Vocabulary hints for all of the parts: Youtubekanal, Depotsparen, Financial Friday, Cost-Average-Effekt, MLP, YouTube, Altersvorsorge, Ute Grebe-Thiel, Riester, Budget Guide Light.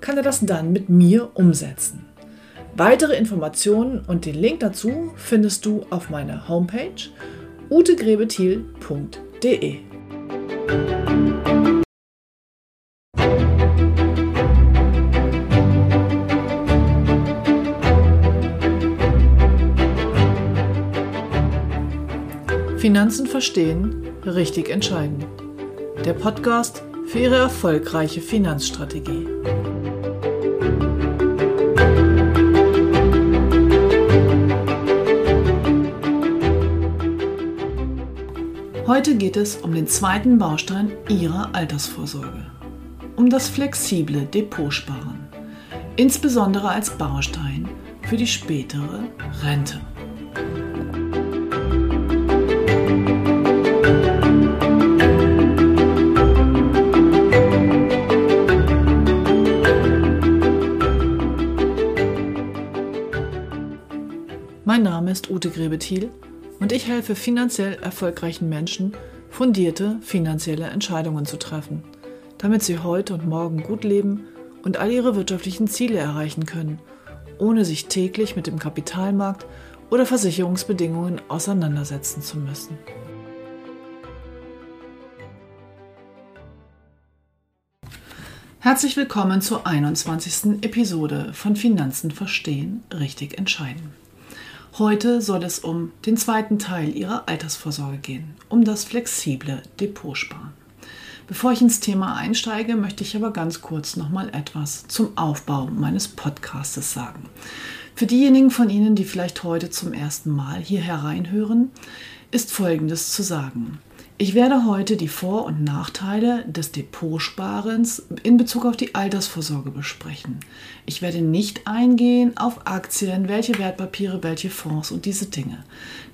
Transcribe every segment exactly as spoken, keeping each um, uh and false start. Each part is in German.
kann er das dann mit mir umsetzen. Weitere Informationen und den Link dazu findest du auf meiner Homepage ute grebe thiel punkt de. Finanzen verstehen, richtig entscheiden. Der Podcast für Ihre erfolgreiche Finanzstrategie. Heute geht es um den zweiten Baustein Ihrer Altersvorsorge, um das flexible Depotsparen, insbesondere als Baustein für die spätere Rente. Mein Name ist Ute Grebe-Thiel und ich helfe finanziell erfolgreichen Menschen, fundierte finanzielle Entscheidungen zu treffen, damit sie heute und morgen gut leben und all ihre wirtschaftlichen Ziele erreichen können, ohne sich täglich mit dem Kapitalmarkt oder Versicherungsbedingungen auseinandersetzen zu müssen. Herzlich willkommen zur einundzwanzigsten Episode von Finanzen verstehen, richtig entscheiden. Heute soll es um den zweiten Teil Ihrer Altersvorsorge gehen, um das flexible Depotsparen. Bevor ich ins Thema einsteige, möchte ich aber ganz kurz nochmal etwas zum Aufbau meines Podcastes sagen. Für diejenigen von Ihnen, die vielleicht heute zum ersten Mal hier hereinhören, ist Folgendes zu sagen. Ich werde heute die Vor- und Nachteile des Depotsparens in Bezug auf die Altersvorsorge besprechen. Ich werde nicht eingehen auf Aktien, welche Wertpapiere, welche Fonds und diese Dinge.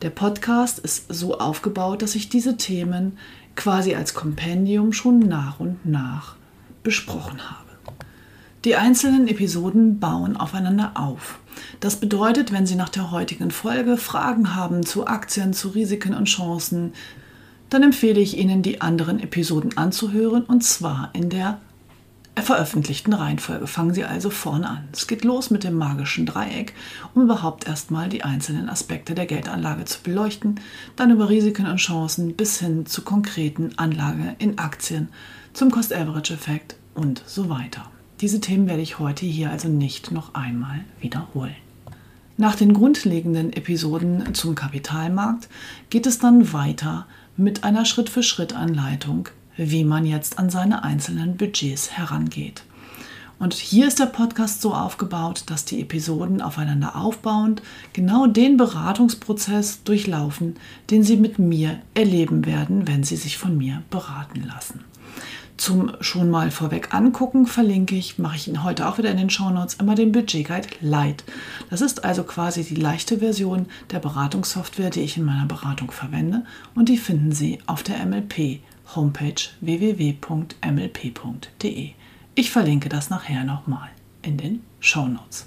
Der Podcast ist so aufgebaut, dass ich diese Themen quasi als Kompendium schon nach und nach besprochen habe. Die einzelnen Episoden bauen aufeinander auf. Das bedeutet, wenn Sie nach der heutigen Folge Fragen haben zu Aktien, zu Risiken und Chancen, dann empfehle ich Ihnen, die anderen Episoden anzuhören, und zwar in der veröffentlichten Reihenfolge. Fangen Sie also vorne an. Es geht los mit dem magischen Dreieck, um überhaupt erstmal die einzelnen Aspekte der Geldanlage zu beleuchten, dann über Risiken und Chancen bis hin zu konkreten Anlage in Aktien, zum Cost-Average-Effekt und so weiter. Diese Themen werde ich heute hier also nicht noch einmal wiederholen. Nach den grundlegenden Episoden zum Kapitalmarkt geht es dann weiter mit einer Schritt-für-Schritt-Anleitung, wie man jetzt an seine einzelnen Budgets herangeht. Und hier ist der Podcast so aufgebaut, dass die Episoden aufeinander aufbauend genau den Beratungsprozess durchlaufen, den Sie mit mir erleben werden, wenn Sie sich von mir beraten lassen. Zum schon mal vorweg angucken verlinke ich, mache ich Ihnen heute auch wieder in den Shownotes, immer den Budget Guide Light. Das ist also quasi die leichte Version der Beratungssoftware, die ich in meiner Beratung verwende, und die finden Sie auf der M L P Homepage w w w punkt m l p punkt de. Ich verlinke das nachher nochmal in den Shownotes.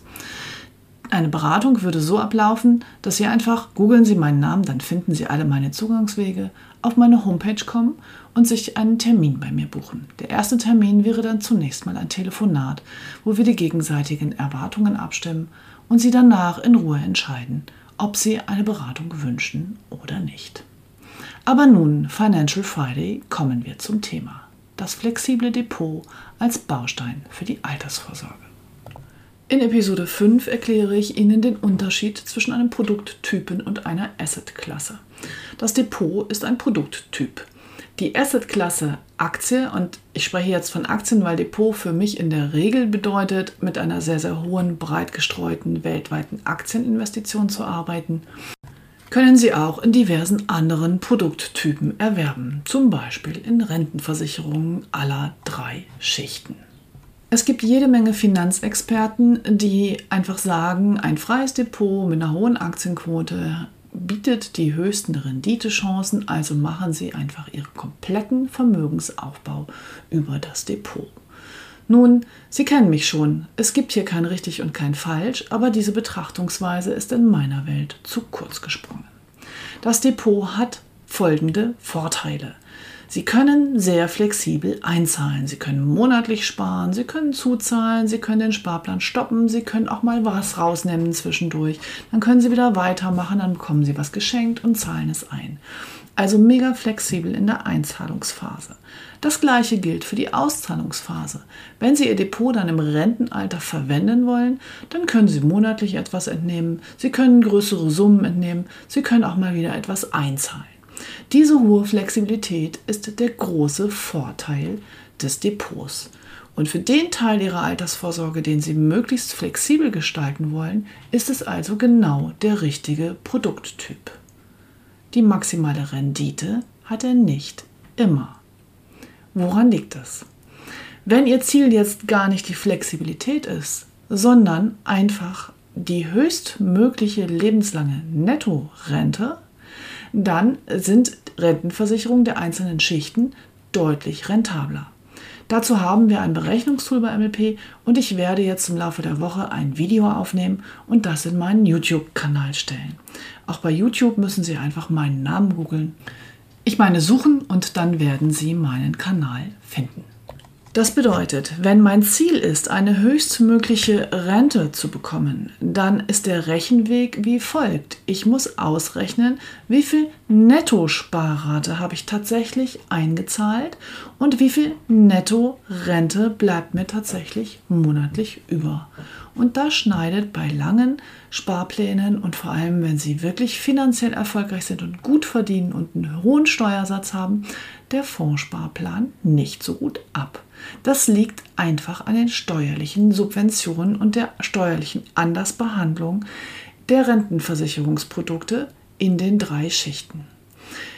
Eine Beratung würde so ablaufen, dass Sie einfach googeln Sie meinen Namen, dann finden Sie alle meine Zugangswege, auf meine Homepage kommen und sich einen Termin bei mir buchen. Der erste Termin wäre dann zunächst mal ein Telefonat, wo wir die gegenseitigen Erwartungen abstimmen und Sie danach in Ruhe entscheiden, ob Sie eine Beratung wünschen oder nicht. Aber nun, Financial Friday, kommen wir zum Thema. Das flexible Depot als Baustein für die Altersvorsorge. In Episode fünf erkläre ich Ihnen den Unterschied zwischen einem Produkttypen und einer Assetklasse. Das Depot ist ein Produkttyp. Die Assetklasse Aktie, und ich spreche jetzt von Aktien, weil Depot für mich in der Regel bedeutet, mit einer sehr, sehr hohen, breit gestreuten weltweiten Aktieninvestition zu arbeiten, können Sie auch in diversen anderen Produkttypen erwerben, zum Beispiel in Rentenversicherungen aller drei Schichten. Es gibt jede Menge Finanzexperten, die einfach sagen, ein freies Depot mit einer hohen Aktienquote bietet die höchsten Renditechancen, also machen Sie einfach Ihren kompletten Vermögensaufbau über das Depot. Nun, Sie kennen mich schon, es gibt hier kein richtig und kein falsch, aber diese Betrachtungsweise ist in meiner Welt zu kurz gesprungen. Das Depot hat folgende Vorteile. Sie können sehr flexibel einzahlen, Sie können monatlich sparen, Sie können zuzahlen, Sie können den Sparplan stoppen, Sie können auch mal was rausnehmen zwischendurch, dann können Sie wieder weitermachen, dann bekommen Sie was geschenkt und zahlen es ein. Also mega flexibel in der Einzahlungsphase. Das gleiche gilt für die Auszahlungsphase. Wenn Sie Ihr Depot dann im Rentenalter verwenden wollen, dann können Sie monatlich etwas entnehmen, Sie können größere Summen entnehmen, Sie können auch mal wieder etwas einzahlen. Diese hohe Flexibilität ist der große Vorteil des Depots. Und für den Teil Ihrer Altersvorsorge, den Sie möglichst flexibel gestalten wollen, ist es also genau der richtige Produkttyp. Die maximale Rendite hat er nicht immer. Woran liegt das? Wenn Ihr Ziel jetzt gar nicht die Flexibilität ist, sondern einfach die höchstmögliche lebenslange Nettorente, dann sind Rentenversicherungen der einzelnen Schichten deutlich rentabler. Dazu haben wir ein Berechnungstool bei M L P und ich werde jetzt im Laufe der Woche ein Video aufnehmen und das in meinen YouTube-Kanal stellen. Auch bei YouTube müssen Sie einfach meinen Namen googeln. Ich meine suchen und dann werden Sie meinen Kanal finden. Das bedeutet, wenn mein Ziel ist, eine höchstmögliche Rente zu bekommen, dann ist der Rechenweg wie folgt. Ich muss ausrechnen, wie viel Nettosparrate habe ich tatsächlich eingezahlt und wie viel Nettorente bleibt mir tatsächlich monatlich über. Und das schneidet bei langen Sparplänen und vor allem, wenn Sie wirklich finanziell erfolgreich sind und gut verdienen und einen hohen Steuersatz haben, der Fondssparplan nicht so gut ab. Das liegt einfach an den steuerlichen Subventionen und der steuerlichen Andersbehandlung der Rentenversicherungsprodukte in den drei Schichten.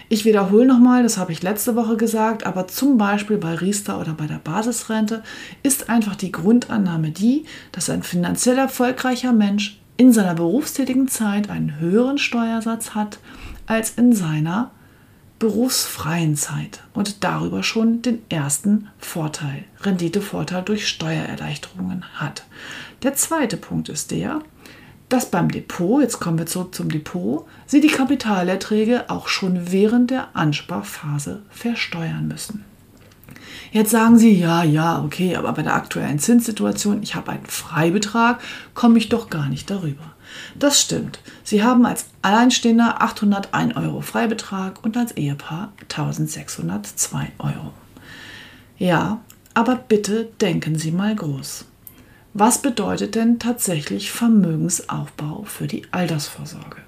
Ich wiederhole nochmal, das habe ich letzte Woche gesagt, aber zum Beispiel bei Riester oder bei der Basisrente ist einfach die Grundannahme die, dass ein finanziell erfolgreicher Mensch in seiner berufstätigen Zeit einen höheren Steuersatz hat als in seiner berufsfreien Zeit und darüber schon den ersten Vorteil, Renditevorteil durch Steuererleichterungen hat. Der zweite Punkt ist der, dass beim Depot, jetzt kommen wir zurück zum Depot, Sie die Kapitalerträge auch schon während der Ansparphase versteuern müssen. Jetzt sagen Sie, ja, ja, okay, aber bei der aktuellen Zinssituation, ich habe einen Freibetrag, komme ich doch gar nicht darüber. Das stimmt. Sie haben als Alleinstehender achthundertein Euro Freibetrag und als Ehepaar eintausendsechshundertzwei Euro. Ja, aber bitte denken Sie mal groß. Was bedeutet denn tatsächlich Vermögensaufbau für die Altersvorsorge?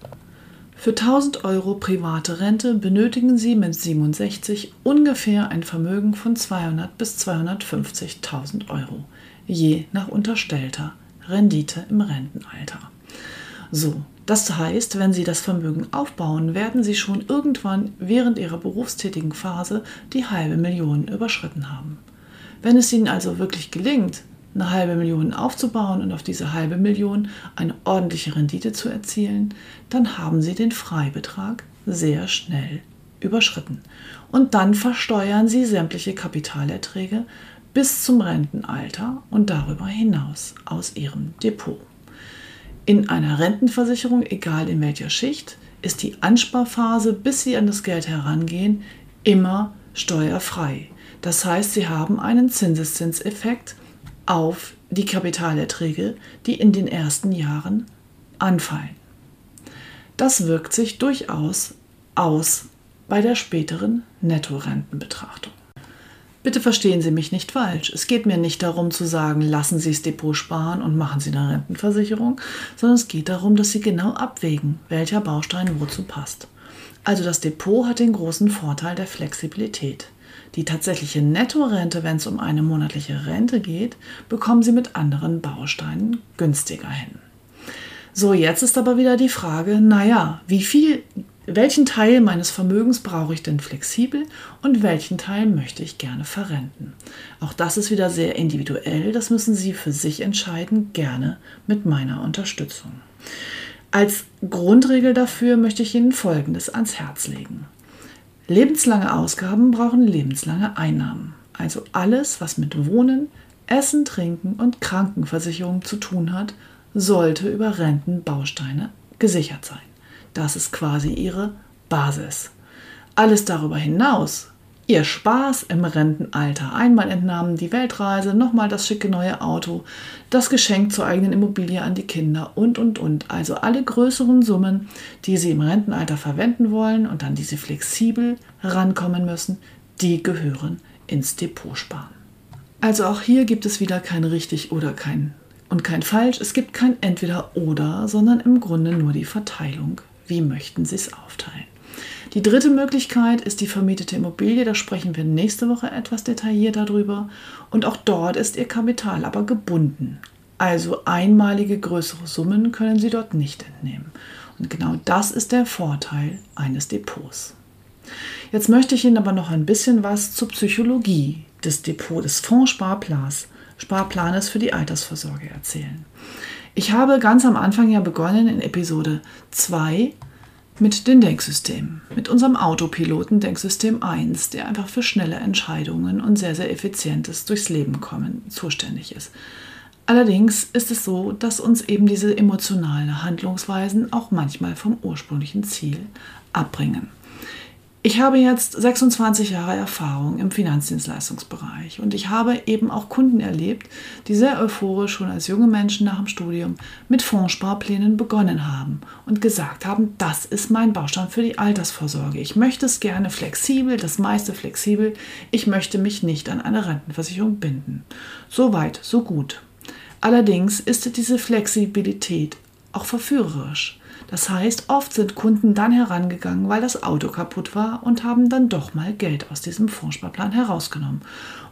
Für tausend Euro private Rente benötigen Sie mit siebenundsechzig ungefähr ein Vermögen von zweihundert bis zweihundertfünfzigtausend Euro, je nach unterstellter Rendite im Rentenalter. So, das heißt, wenn Sie das Vermögen aufbauen, werden Sie schon irgendwann während Ihrer berufstätigen Phase die halbe Million überschritten haben. Wenn es Ihnen also wirklich gelingt, eine halbe Million aufzubauen und auf diese halbe Million eine ordentliche Rendite zu erzielen, dann haben Sie den Freibetrag sehr schnell überschritten. Und dann versteuern Sie sämtliche Kapitalerträge bis zum Rentenalter und darüber hinaus aus Ihrem Depot. In einer Rentenversicherung, egal in welcher Schicht, ist die Ansparphase, bis Sie an das Geld herangehen, immer steuerfrei. Das heißt, Sie haben einen Zinseszinseffekt auf die Kapitalerträge, die in den ersten Jahren anfallen. Das wirkt sich durchaus aus bei der späteren Nettorentenbetrachtung. Bitte verstehen Sie mich nicht falsch. Es geht mir nicht darum zu sagen, lassen Sie das Depot sparen und machen Sie eine Rentenversicherung, sondern es geht darum, dass Sie genau abwägen, welcher Baustein wozu passt. Also das Depot hat den großen Vorteil der Flexibilität. Die tatsächliche Nettorente, wenn es um eine monatliche Rente geht, bekommen Sie mit anderen Bausteinen günstiger hin. So, jetzt ist aber wieder die Frage, naja, wie viel, welchen Teil meines Vermögens brauche ich denn flexibel und welchen Teil möchte ich gerne verrenten? Auch das ist wieder sehr individuell, das müssen Sie für sich entscheiden, gerne mit meiner Unterstützung. Als Grundregel dafür möchte ich Ihnen Folgendes ans Herz legen. Lebenslange Ausgaben brauchen lebenslange Einnahmen. Also alles, was mit Wohnen, Essen, Trinken und Krankenversicherung zu tun hat, sollte über Rentenbausteine gesichert sein. Das ist quasi Ihre Basis. Alles darüber hinaus, Ihr Spaß im Rentenalter, einmal Entnahmen, die Weltreise, nochmal das schicke neue Auto, das Geschenk zur eigenen Immobilie an die Kinder und, und, und. Also alle größeren Summen, die Sie im Rentenalter verwenden wollen und an die Sie flexibel rankommen müssen, die gehören ins Depotsparen. Also auch hier gibt es wieder kein richtig oder kein und kein falsch. Es gibt kein Entweder-Oder, sondern im Grunde nur die Verteilung. Wie möchten Sie es aufteilen? Die dritte Möglichkeit ist die vermietete Immobilie. Da sprechen wir nächste Woche etwas detaillierter drüber. Und auch dort ist Ihr Kapital aber gebunden. Also einmalige größere Summen können Sie dort nicht entnehmen. Und genau das ist der Vorteil eines Depots. Jetzt möchte ich Ihnen aber noch ein bisschen was zur Psychologie des Depots, des Fondssparplans, Sparplanes für die Altersvorsorge erzählen. Ich habe ganz am Anfang ja begonnen in Episode zwei mit den Denksystemen, mit unserem Autopiloten Denksystem eins, der einfach für schnelle Entscheidungen und sehr, sehr effizientes durchs Leben kommen zuständig ist. Allerdings ist es so, dass uns eben diese emotionalen Handlungsweisen auch manchmal vom ursprünglichen Ziel abbringen. Ich habe jetzt sechsundzwanzig Jahre Erfahrung im Finanzdienstleistungsbereich und ich habe eben auch Kunden erlebt, die sehr euphorisch schon als junge Menschen nach dem Studium mit Fondssparplänen begonnen haben und gesagt haben, das ist mein Baustein für die Altersvorsorge. Ich möchte es gerne flexibel, das meiste flexibel. Ich möchte mich nicht an eine Rentenversicherung binden. So weit, so gut. Allerdings ist diese Flexibilität auch verführerisch. Das heißt, oft sind Kunden dann herangegangen, weil das Auto kaputt war und haben dann doch mal Geld aus diesem Fondssparplan herausgenommen.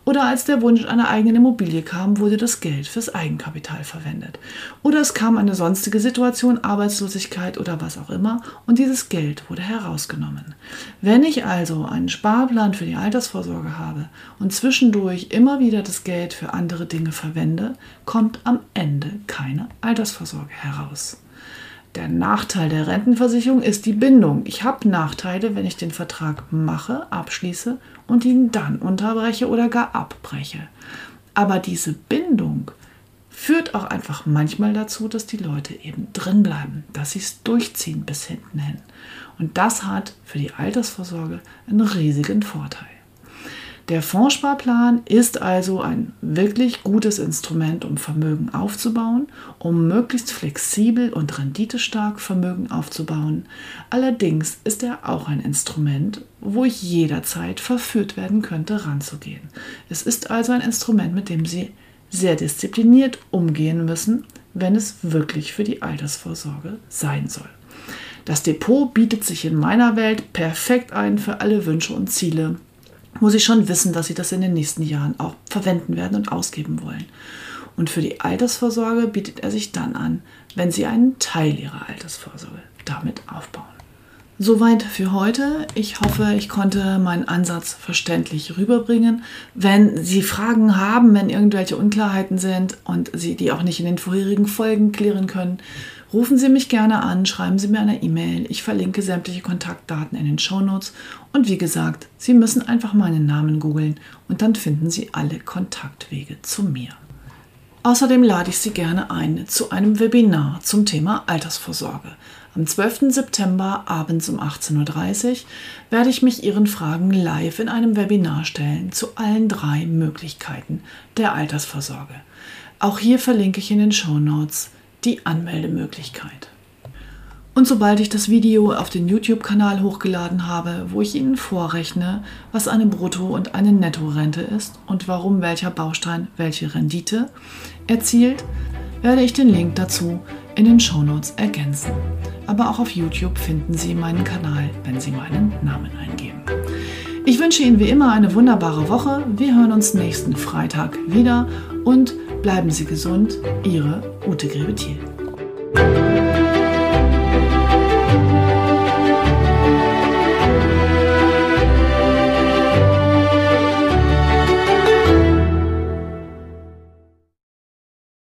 Oder als der Wunsch einer eigenen Immobilie kam, wurde das Geld fürs Eigenkapital verwendet. Oder es kam eine sonstige Situation, Arbeitslosigkeit oder was auch immer und dieses Geld wurde herausgenommen. Wenn ich also einen Sparplan für die Altersvorsorge habe und zwischendurch immer wieder das Geld für andere Dinge verwende, kommt am Ende keine Altersvorsorge heraus. Der Nachteil der Rentenversicherung ist die Bindung. Ich habe Nachteile, wenn ich den Vertrag mache, abschließe und ihn dann unterbreche oder gar abbreche. Aber diese Bindung führt auch einfach manchmal dazu, dass die Leute eben drin bleiben, dass sie es durchziehen bis hinten hin. Und das hat für die Altersvorsorge einen riesigen Vorteil. Der Fondssparplan ist also ein wirklich gutes Instrument, um Vermögen aufzubauen, um möglichst flexibel und renditestark Vermögen aufzubauen. Allerdings ist er auch ein Instrument, wo ich jederzeit verführt werden könnte, ranzugehen. Es ist also ein Instrument, mit dem Sie sehr diszipliniert umgehen müssen, wenn es wirklich für die Altersvorsorge sein soll. Das Depot bietet sich in meiner Welt perfekt ein für alle Wünsche und Ziele, wo Sie schon wissen, dass Sie das in den nächsten Jahren auch verwenden werden und ausgeben wollen. Und für die Altersvorsorge bietet er sich dann an, wenn Sie einen Teil Ihrer Altersvorsorge damit aufbauen. Soweit für heute. Ich hoffe, ich konnte meinen Ansatz verständlich rüberbringen. Wenn Sie Fragen haben, wenn irgendwelche Unklarheiten sind und Sie die auch nicht in den vorherigen Folgen klären können, rufen Sie mich gerne an, schreiben Sie mir eine E-Mail. Ich verlinke sämtliche Kontaktdaten in den Shownotes. Und wie gesagt, Sie müssen einfach meinen Namen googeln und dann finden Sie alle Kontaktwege zu mir. Außerdem lade ich Sie gerne ein zu einem Webinar zum Thema Altersvorsorge. Am zwölften September abends um achtzehn Uhr dreißig werde ich mich Ihren Fragen live in einem Webinar stellen zu allen drei Möglichkeiten der Altersvorsorge. Auch hier verlinke ich in den Shownotes die Anmeldemöglichkeit. Und sobald ich das Video auf den YouTube-Kanal hochgeladen habe, wo ich Ihnen vorrechne, was eine Brutto- und eine Nettorente ist und warum welcher Baustein welche Rendite erzielt, werde ich den Link dazu in den Shownotes ergänzen. Aber auch auf YouTube finden Sie meinen Kanal, wenn Sie meinen Namen eingeben. Ich wünsche Ihnen wie immer eine wunderbare Woche. Wir hören uns nächsten Freitag wieder und bleiben Sie gesund, Ihre Ute Grebe-Thiel.